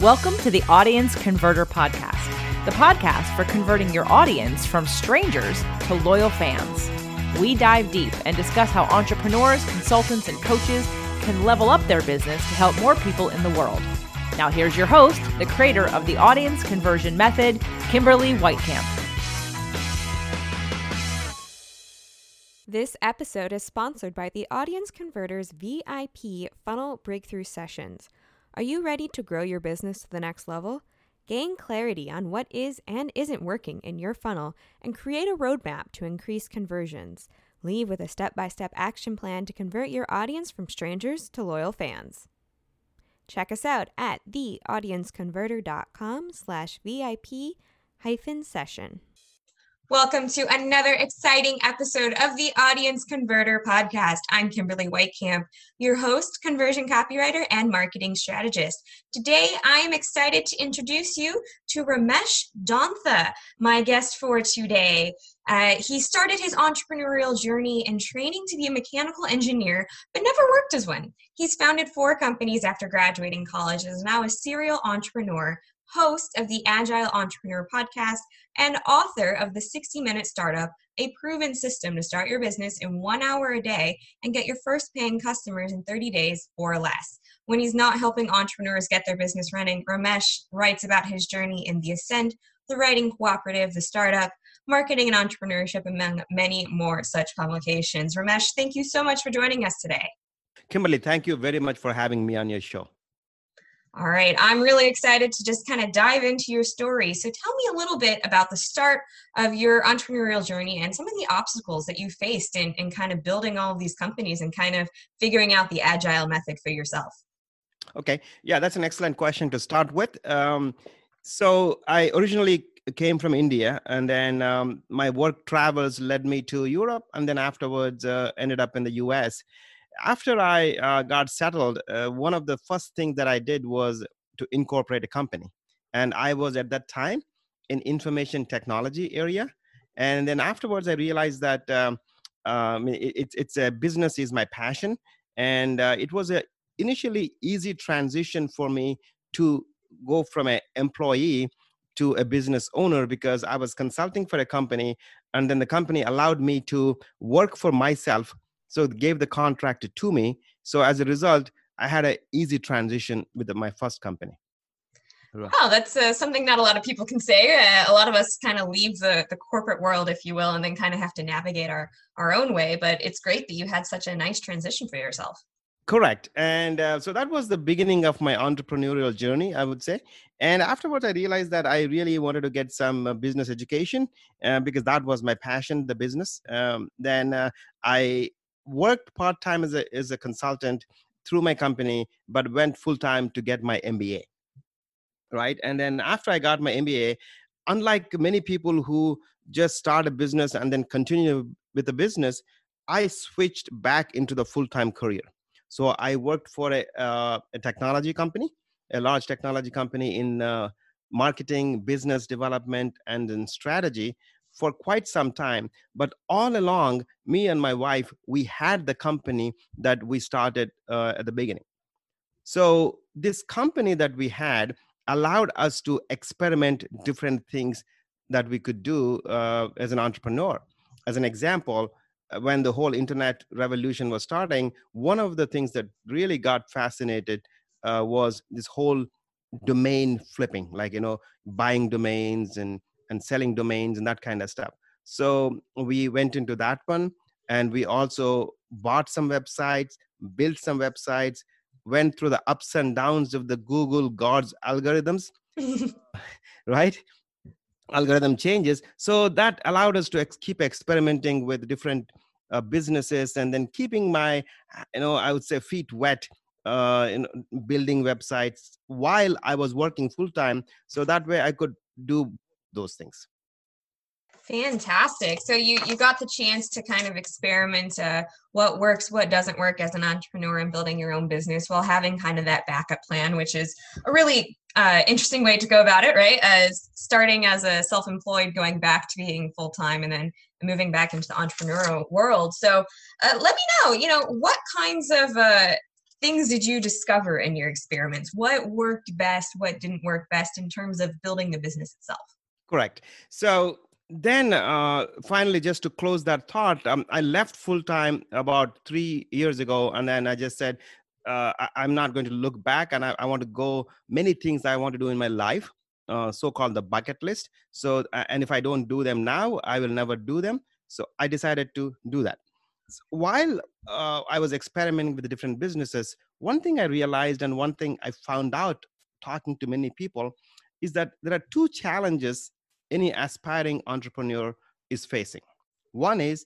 Welcome to the Audience Converter Podcast, the podcast for converting your audience from strangers to loyal fans. We dive deep and discuss how entrepreneurs, consultants, and coaches can level up their business to help more people in the world. Now here's your host, the creator of the Audience Conversion Method, Kimberly Weitkamp. This episode is sponsored by the Audience Converters VIP Funnel Breakthrough Sessions. Are you ready to grow your business to the next level? Gain clarity on what is and isn't working in your funnel and create a roadmap to increase conversions. Leave with a step-by-step action plan to convert your audience from strangers to loyal fans. Check us out at theaudienceconverter.com/VIP-session. Welcome to another exciting episode of the Audience Converter Podcast. I'm Kimberly Weitkamp, your host, conversion copywriter, and marketing strategist. Today, I am excited to introduce you to Ramesh Dontha, my guest for today. He started his entrepreneurial journey in training to be a mechanical engineer, but never worked as one. He's founded 4 companies after graduating college and is now a serial entrepreneur, host of the Agile Entrepreneur Podcast, and author of The 60-Minute Startup, a proven system to start your business in 1 hour a day and get your first paying customers in 30 days or less. When he's not helping entrepreneurs get their business running, Ramesh writes about his journey in The Ascent, The Writing Cooperative, The Startup, Marketing and Entrepreneurship, among many more such publications. Ramesh, thank you so much for joining us today. Kimberly, thank you very much for having me on your show. All right. I'm really excited to just kind of dive into your story. So tell me a little bit about the start of your entrepreneurial journey and some of the obstacles that you faced in kind of building all of these companies and kind of figuring out the agile method for yourself. Okay. Yeah, that's an excellent question to start with. So I originally came from India, and then my work travels led me to Europe, and then afterwards ended up in the US. After I got settled, one of the first things that I did was to incorporate a company. And I was at that time in information technology area. And then afterwards, I realized that it's a business is my passion. And it was a initially easy transition for me to go from an employee to a business owner, because I was consulting for a company. And then the company allowed me to work for myself. So it gave the contract to me. So as a result, I had an easy transition with my first company. Wow, that's something not a lot of people can say. A lot of us kind of leave the corporate world, if you will, and then kind of have to navigate our own way. But it's great that you had such a nice transition for yourself. Correct. And so that was the beginning of my entrepreneurial journey, I would say. And afterwards, I realized that I really wanted to get some business education because that was my passion, the business. Then I worked part-time as a consultant through my company, but went full-time to get my MBA, right? And then after I got my MBA, unlike many people who just start a business and then continue with the business, I switched back into the full-time career. So I worked for a technology company, a large technology company in marketing, business development, and in strategy for quite some time. But all along, me and my wife, we had the company that we started at the beginning. So this company that we had allowed us to experiment different things that we could do as an entrepreneur. As an example, when the whole internet revolution was starting, one of the things that really got fascinated was this whole domain flipping, like, you know, buying domains and selling domains and that kind of stuff. So we went into that one, and we also bought some websites, built some websites, went through the ups and downs of the Google God's algorithms, right? Algorithm changes. So that allowed us to keep experimenting with different businesses, and then keeping my, I would say feet wet in building websites while I was working full time. So that way I could do those things. Fantastic. So you got the chance to kind of experiment what works, what doesn't work as an entrepreneur and building your own business while having kind of that backup plan, which is a really interesting way to go about it, right? Starting as a self-employed, going back to being full-time, and then moving back into the entrepreneurial world. So let me know, what kinds of things did you discover in your experiments? What worked best? What didn't work best in terms of building the business itself? Correct. So then finally, just to close that thought, I left full-time about 3 years ago. And then I just said, I'm not going to look back, and I want to go many things I want to do in my life, so-called the bucket list. So, and if I don't do them now, I will never do them. So I decided to do that. So while I was experimenting with the different businesses, one thing I realized and one thing I found out talking to many people is that there are two challenges any aspiring entrepreneur is facing. One is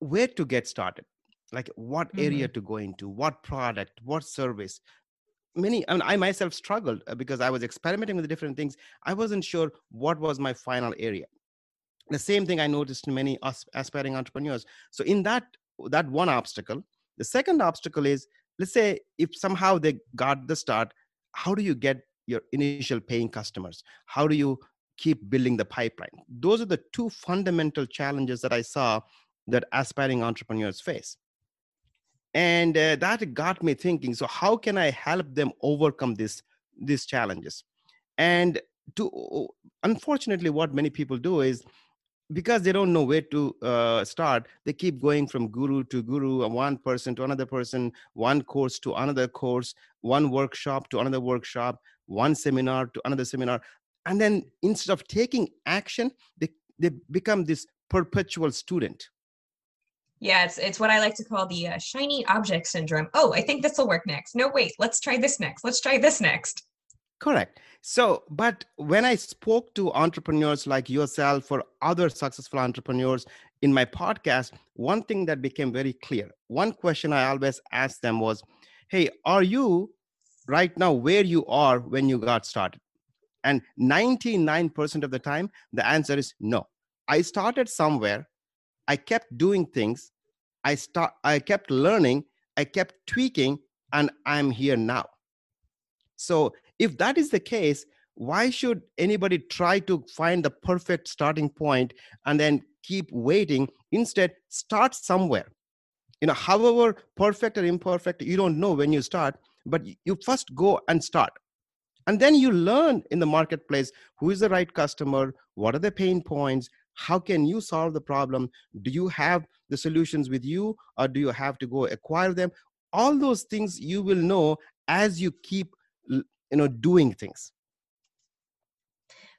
where to get started, like what area to go into, what product, what service. Many, and I myself struggled because I was experimenting with different things. I wasn't sure what was my final area. The same thing I noticed in many aspiring entrepreneurs. So in that one obstacle, the second obstacle is, let's say if somehow they got the start, how do you get your initial paying customers? How do you keep building the pipeline? Those are the two fundamental challenges that I saw that aspiring entrepreneurs face. And that got me thinking, so how can I help them overcome these challenges? And unfortunately, what many people do is, because they don't know where to start, they keep going from guru to guru, one person to another person, one course to another course, one workshop to another workshop, one seminar to another seminar. And then instead of taking action, they become this perpetual student. Yeah, it's what I like to call the shiny object syndrome. Oh, I think this will work next. No, wait, let's try this next. Let's try this next. Correct. So, but when I spoke to entrepreneurs like yourself or other successful entrepreneurs in my podcast, one thing that became very clear, one question I always asked them was, hey, are you right now where you are when you got started? And 99% of the time, the answer is no. I started somewhere. I kept doing things. I kept learning. I kept tweaking, and I'm here now. So if that is the case, why should anybody try to find the perfect starting point and then keep waiting? Instead, start somewhere. You know, however perfect or imperfect, you don't know when you start, but you first go and start. And then you learn in the marketplace, who is the right customer? What are the pain points? How can you solve the problem? Do you have the solutions with you, or do you have to go acquire them? All those things you will know as you keep, doing things.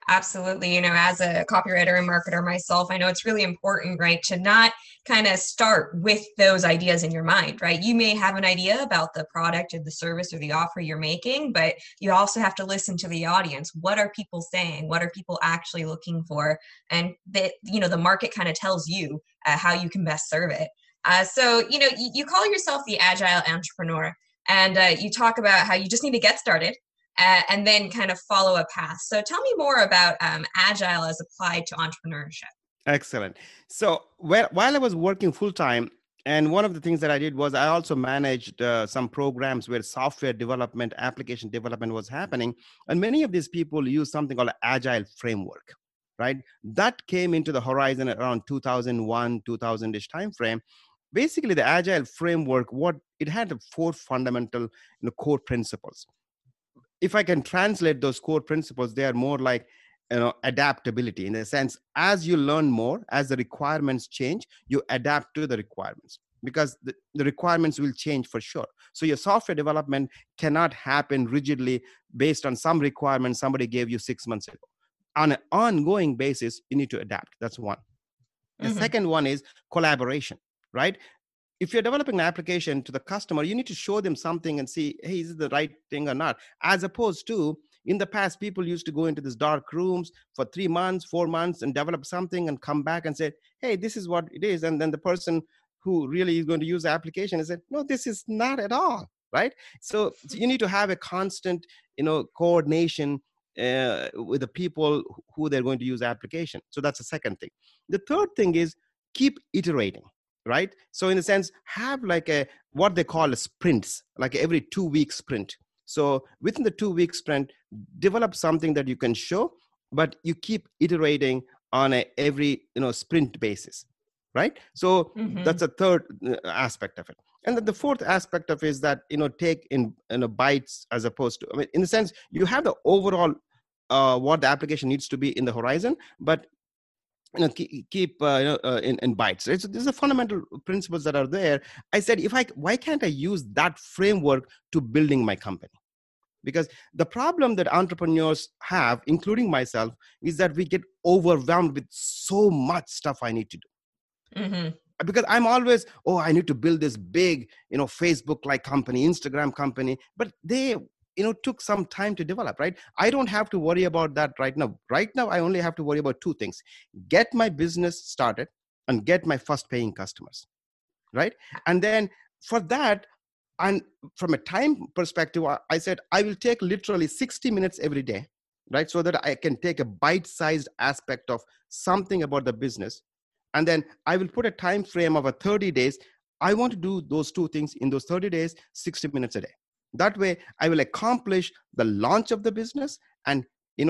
Absolutely. As a copywriter and marketer myself, I know it's really important, right, to not kind of start with those ideas in your mind, right? You may have an idea about the product or the service or the offer you're making, but you also have to listen to the audience. What are people saying? What are people actually looking for? And the market kind of tells you how you can best serve it. You call yourself the Agile Entrepreneur, and you talk about how you just need to get started. And then kind of follow a path. So tell me more about Agile as applied to entrepreneurship. Excellent. So while I was working full-time, and one of the things that I did was I also managed some programs where software development, application development was happening. And many of these people use something called Agile framework, right? That came into the horizon around 2001, 2000-ish timeframe. Basically, the Agile framework, it had the four fundamental core principles. If I can translate those core principles, they are more like, adaptability in the sense, as you learn more, as the requirements change, you adapt to the requirements because the requirements will change for sure. So your software development cannot happen rigidly based on some requirements somebody gave you 6 months ago. On an ongoing basis, you need to adapt. That's one. The second one is collaboration, right? If you're developing an application to the customer, you need to show them something and see, hey, is it the right thing or not? As opposed to, in the past, people used to go into these dark rooms for 3 months, 4 months, and develop something and come back and say, hey, this is what it is. And then the person who really is going to use the application is said, no, this is not at all, right? So you need to have a constant, coordination with the people who they're going to use the application. So that's the second thing. The third thing is keep iterating. Right? So in a sense, have like what they call sprints, like every 2-week sprint. So within the 2-week sprint, develop something that you can show, but you keep iterating on every sprint basis, right? So that's a third aspect of it. And then the fourth aspect of is that, take in bites as opposed to, in the sense, you have the overall what the application needs to be in the horizon, but keep in bites. So these are fundamental principles that are there. I said, why can't I use that framework to building my company? Because the problem that entrepreneurs have, including myself, is that we get overwhelmed with so much stuff I need to do. Mm-hmm. Because I'm always, I need to build this big, Facebook-like company, Instagram company. But they, took some time to develop, right? I don't have to worry about that right now. Right now, I only have to worry about two things. Get my business started and get my first paying customers, right? And then for that, and from a time perspective, I said, I will take literally 60 minutes every day, right? So that I can take a bite-sized aspect of something about the business. And then I will put a time frame of 30 days. I want to do those two things in those 30 days, 60 minutes a day. That way, I will accomplish the launch of the business and,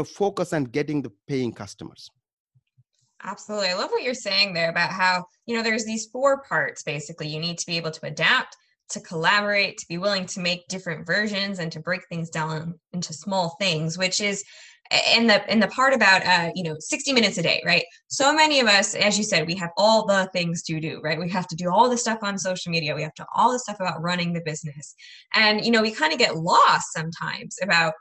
focus on getting the paying customers. Absolutely. I love what you're saying there about how, there's these four parts, basically. You need to be able to adapt, to collaborate, to be willing to make different versions and to break things down into small things, which is in the part about, 60 minutes a day, right? So many of us, as you said, we have all the things to do, right? We have to do all the stuff on social media. We have to do all the stuff about running the business. And, we kind of get lost sometimes about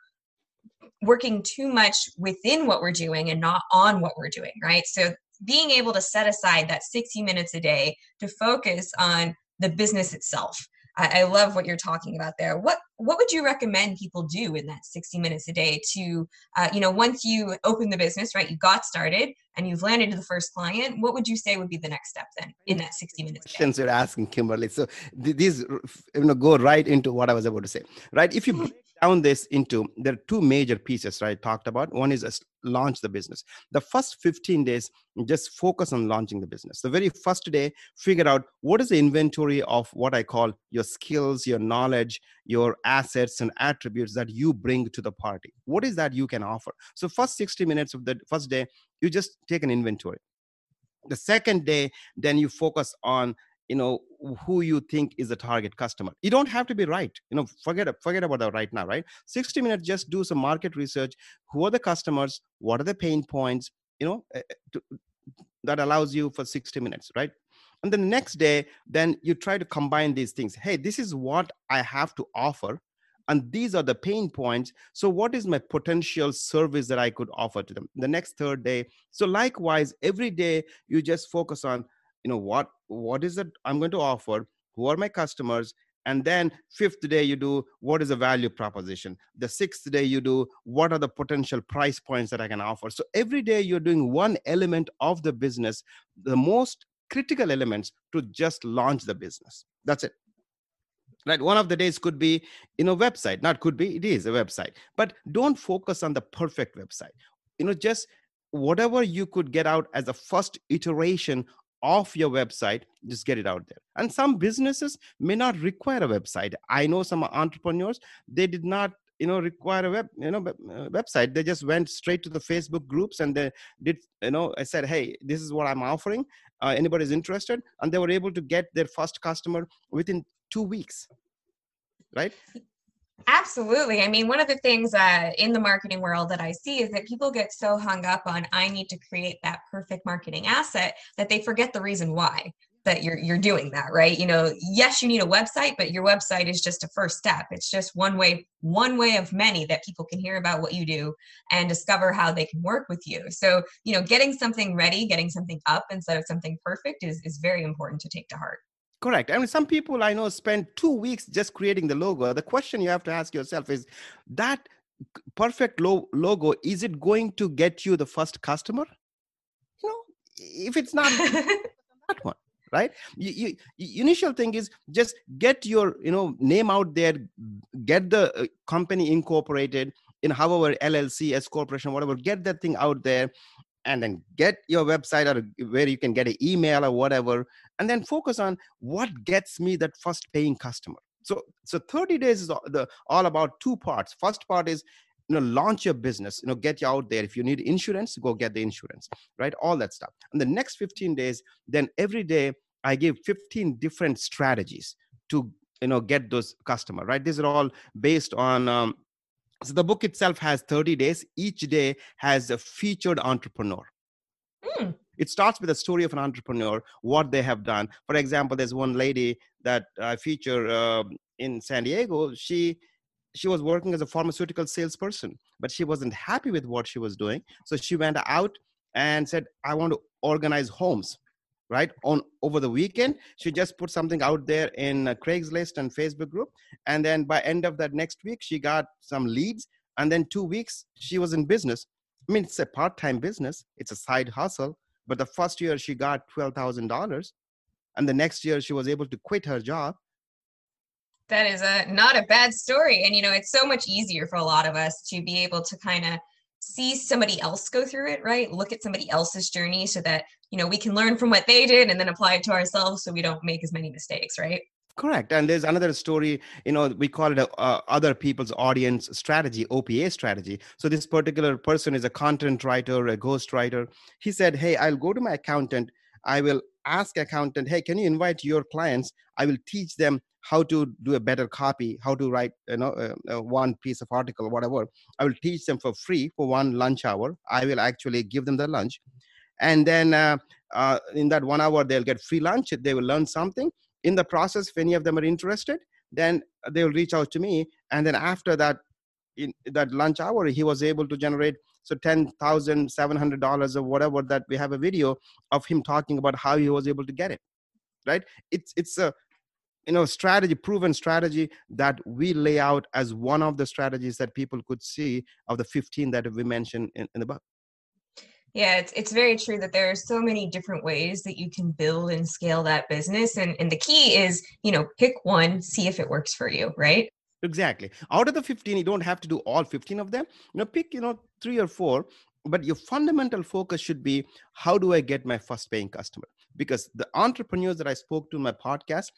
working too much within what we're doing and not on what we're doing, right? So being able to set aside that 60 minutes a day to focus on the business itself. I love what you're talking about there. What would you recommend people do in that 60 minutes a day to, once you open the business, right, you got started and you've landed the first client, what would you say would be the next step then in that 60 minutes a day? Since you're asking, Kimberly, so these go right into what I was about to say, right? If you break down this into, there are two major pieces, right, talked about. One is launch the business. The first 15 days, just focus on launching the business. The very first day, figure out what is the inventory of what I call your skills, your knowledge, your assets and attributes that you bring to the party. What is that you can offer? So first 60 minutes of the first day, you just take an inventory. The second day, then you focus on, who you think is the target customer. You don't have to be right. Forget about that right now, right? 60 minutes, just do some market research. Who are the customers? What are the pain points? That allows you for 60 minutes, right? And the next day, then you try to combine these things. Hey, this is what I have to offer. And these are the pain points. So what is my potential service that I could offer to them? The next third day. So likewise, every day you just focus on, what is it I'm going to offer? Who are my customers? And then fifth day you do, what is the value proposition? The sixth day you do, what are the potential price points that I can offer? So every day you're doing one element of the business, the most critical elements to just launch the business. That's it. Right. One of the days could be, website. Not could be, it is a website. But don't focus on the perfect website. Just whatever you could get out as a first iteration of your website, just get it out there. And some businesses may not require a website. I know some entrepreneurs, they did not, require a website. They just went straight to the Facebook groups and they did, I said, hey, this is what I'm offering. Anybody's interested? And they were able to get their first customer within 2 weeks, right? Absolutely. I mean, one of the things in the marketing world that I see is that people get so hung up on, I need to create that perfect marketing asset that they forget the reason why that you're doing that, right? Yes, you need a website, but your website is just a first step. It's just one way of many that people can hear about what you do and discover how they can work with you. So, getting something ready, getting something up instead of something perfect is very important to take to heart. Correct. I mean, some people I know spend 2 weeks just creating the logo. The question you have to ask yourself is, that perfect logo, is it going to get you the first customer? If it's not that one, right? You initial thing is just get your, name out there, get the company incorporated in however LLC, S corporation, whatever, get that thing out there. And then get your website or where you can get an email or whatever, and then focus on what gets me that first paying customer. So 30 days is all about two parts. First part is, launch your business, get you out there. If you need insurance, go get the insurance, right? All that stuff. And the next 15 days, then every day I give 15 different strategies to, you know, get those customer, right? These are all based on, so the book itself has 30 days. Each day has a featured entrepreneur. Mm. It starts with a story of an entrepreneur, what they have done. For example, there's one lady that I feature in San Diego. She was working as a pharmaceutical salesperson, but she wasn't happy with what she was doing. So she went out and said, I want to organize homes, right? Over the weekend, she just put something out there in a Craigslist and Facebook group. And then by end of that next week, she got some leads. And then 2 weeks, she was in business. I mean, it's a part-time business. It's a side hustle. But the first year she got $12,000, and the next year she was able to quit her job. That is not a bad story. And, you know, it's so much easier for a lot of us to be able to kind of see somebody else go through it, right? Look at somebody else's journey so that, you know, we can learn from what they did and then apply it to ourselves so we don't make as many mistakes, right? Correct. And there's another story, you know, we call it other people's audience strategy, OPA strategy. So this particular person is a content writer, a ghostwriter. He said, hey, I'll go to my accountant. I will ask accountant, hey, can you invite your clients? I will teach them how to do a better copy, how to write, you know, one piece of article, whatever. I will teach them for free for one lunch hour. I will actually give them the lunch. And then in that 1 hour, they'll get free lunch. They will learn something. In the process, if any of them are interested, then they'll reach out to me. And then after that, in that lunch hour, he was able to generate so $10,700 or whatever, that we have a video of him talking about how he was able to get it, right? It's a, you know, strategy, proven strategy that we lay out as one of the strategies that people could see of the 15 that we mentioned in the book. Yeah, it's very true that there are so many different ways that you can build and scale that business. And the key is, you know, pick one, see if it works for you, right? Exactly. Out of the 15, you don't have to do all 15 of them. You know, pick, you know, 3 or 4, but your fundamental focus should be, how do I get my first paying customer? Because the entrepreneurs that I spoke to in my podcast,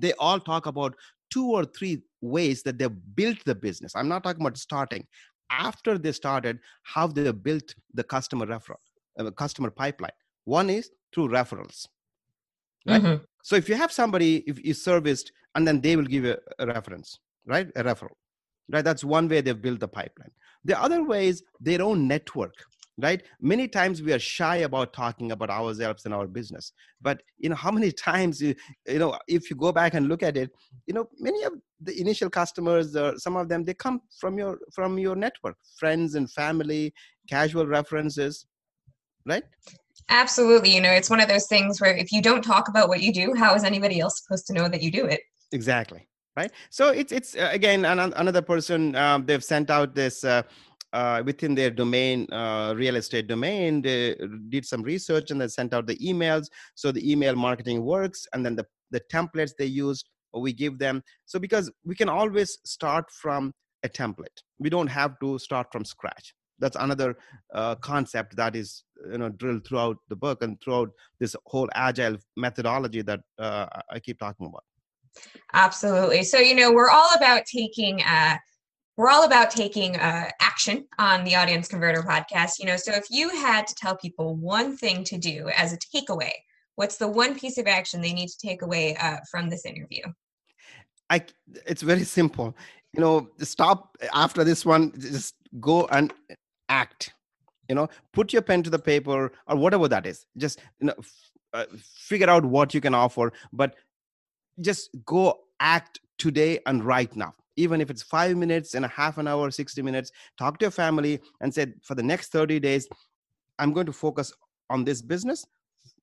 they all talk about 2 or 3 ways that they built the business. I'm not talking about starting. After they started, how they built the customer pipeline. One is through referrals, right? Mm-hmm. So if you have somebody, if you serviced, and then they will give you a reference, right? A referral, right? That's one way they've built the pipeline. The other way is their own network, right? Many times we are shy about talking about ourselves and our business, but you know, how many times, you know, if you go back and look at it, you know, many of the initial customers, some of them, they come from your network, friends and family, casual references, right? Absolutely. You know, it's one of those things where if you don't talk about what you do, how is anybody else supposed to know that you do it? Exactly. Right. So it's again, another person, they've sent out this, within their domain, real estate domain, they did some research and they sent out the emails. So the email marketing works, and then the templates they used, we give them. So because we can always start from a template. We don't have to start from scratch. That's another concept that is, you know, drilled throughout the book and throughout this whole agile methodology that I keep talking about. Absolutely. So, you know, we're all about taking action on the Audience Converter podcast. You know, so if you had to tell people one thing to do as a takeaway, what's the one piece of action they need to take away from this interview? It's very simple. You know, stop after this one, just go and act, you know, put your pen to the paper or whatever that is. Just, you know, figure out what you can offer, but just go act today and right now. Even if it's 5 minutes and a half an hour, 60 minutes, talk to your family and say, for the next 30 days, I'm going to focus on this business,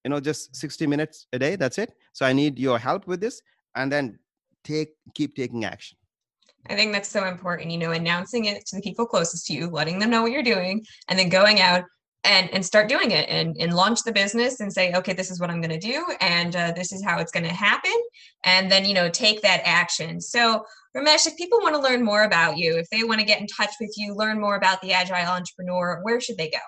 you know, just 60 minutes a day. That's it. So I need your help with this, and then keep taking action. I think that's so important, you know, announcing it to the people closest to you, letting them know what you're doing, and then going out and start doing it and launch the business and say, okay, this is what I'm going to do. And this is how it's going to happen. And then, you know, take that action. So Ramesh, if people want to learn more about you, if they want to get in touch with you, learn more about the Agile Entrepreneur, where should they go?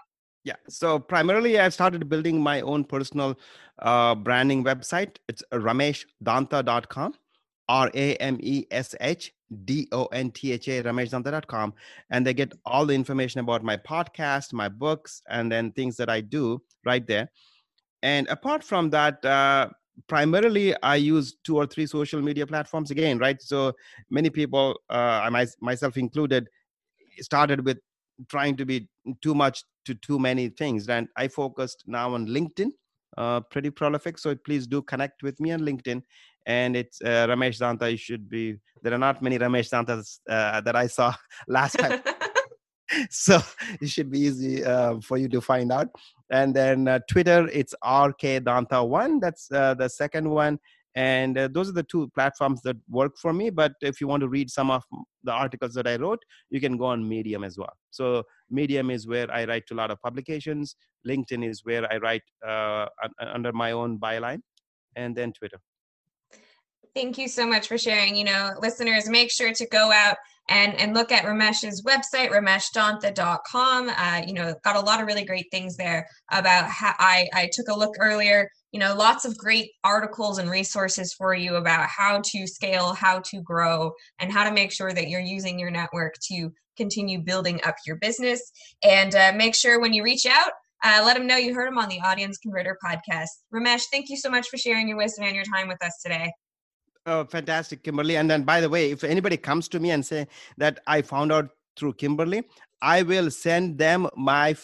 Yeah. So primarily I've started building my own personal branding website. It's RameshDontha.com, RameshDontha, RameshDontha.com. And they get all the information about my podcast, my books, and then things that I do right there. And apart from that, primarily I use 2 or 3 social media platforms again, right? So many people, myself included, started with trying to be too much to too many things. And I focused now on LinkedIn, pretty prolific. So please do connect with me on LinkedIn. And it's Ramesh Dontha. You should be, there are not many Ramesh Donthas that I saw last time. So it should be easy for you to find out. And then Twitter, it's RKDontha1. That's the second one. And those are the 2 platforms that work for me. But if you want to read some of the articles that I wrote, you can go on Medium as well. So Medium is where I write a lot of publications. LinkedIn is where I write under my own byline. And then Twitter. Thank you so much for sharing. You know, listeners, make sure to go out and look at Ramesh's website, RameshDontha.com. You know, got a lot of really great things there about how I took a look earlier. You know, lots of great articles and resources for you about how to scale, how to grow, and how to make sure that you're using your network to continue building up your business. And make sure when you reach out, let them know you heard them on the Audience Converter Podcast. Ramesh, thank you so much for sharing your wisdom and your time with us today. Oh, fantastic, Kimberly. And then, by the way, if anybody comes to me and say that I found out through Kimberly, I will send them my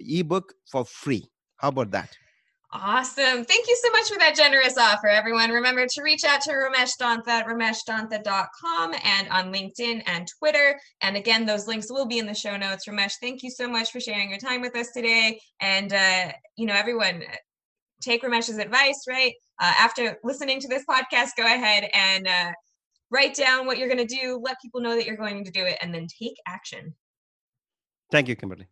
ebook for free. How about that? Awesome. Thank you so much for that generous offer, everyone. Remember to reach out to Ramesh Dontha at RameshDontha.com and on LinkedIn and Twitter. And again, those links will be in the show notes. Ramesh, thank you so much for sharing your time with us today. And, you know, everyone, take Ramesh's advice, right? After listening to this podcast, go ahead and write down what you're going to do, let people know that you're going to do it, and then take action. Thank you, Kimberly.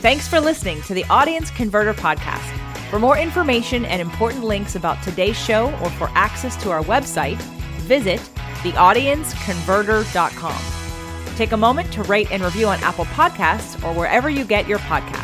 Thanks for listening to the Audience Converter Podcast. For more information and important links about today's show or for access to our website, visit theaudienceconverter.com. Take a moment to rate and review on Apple Podcasts or wherever you get your podcasts.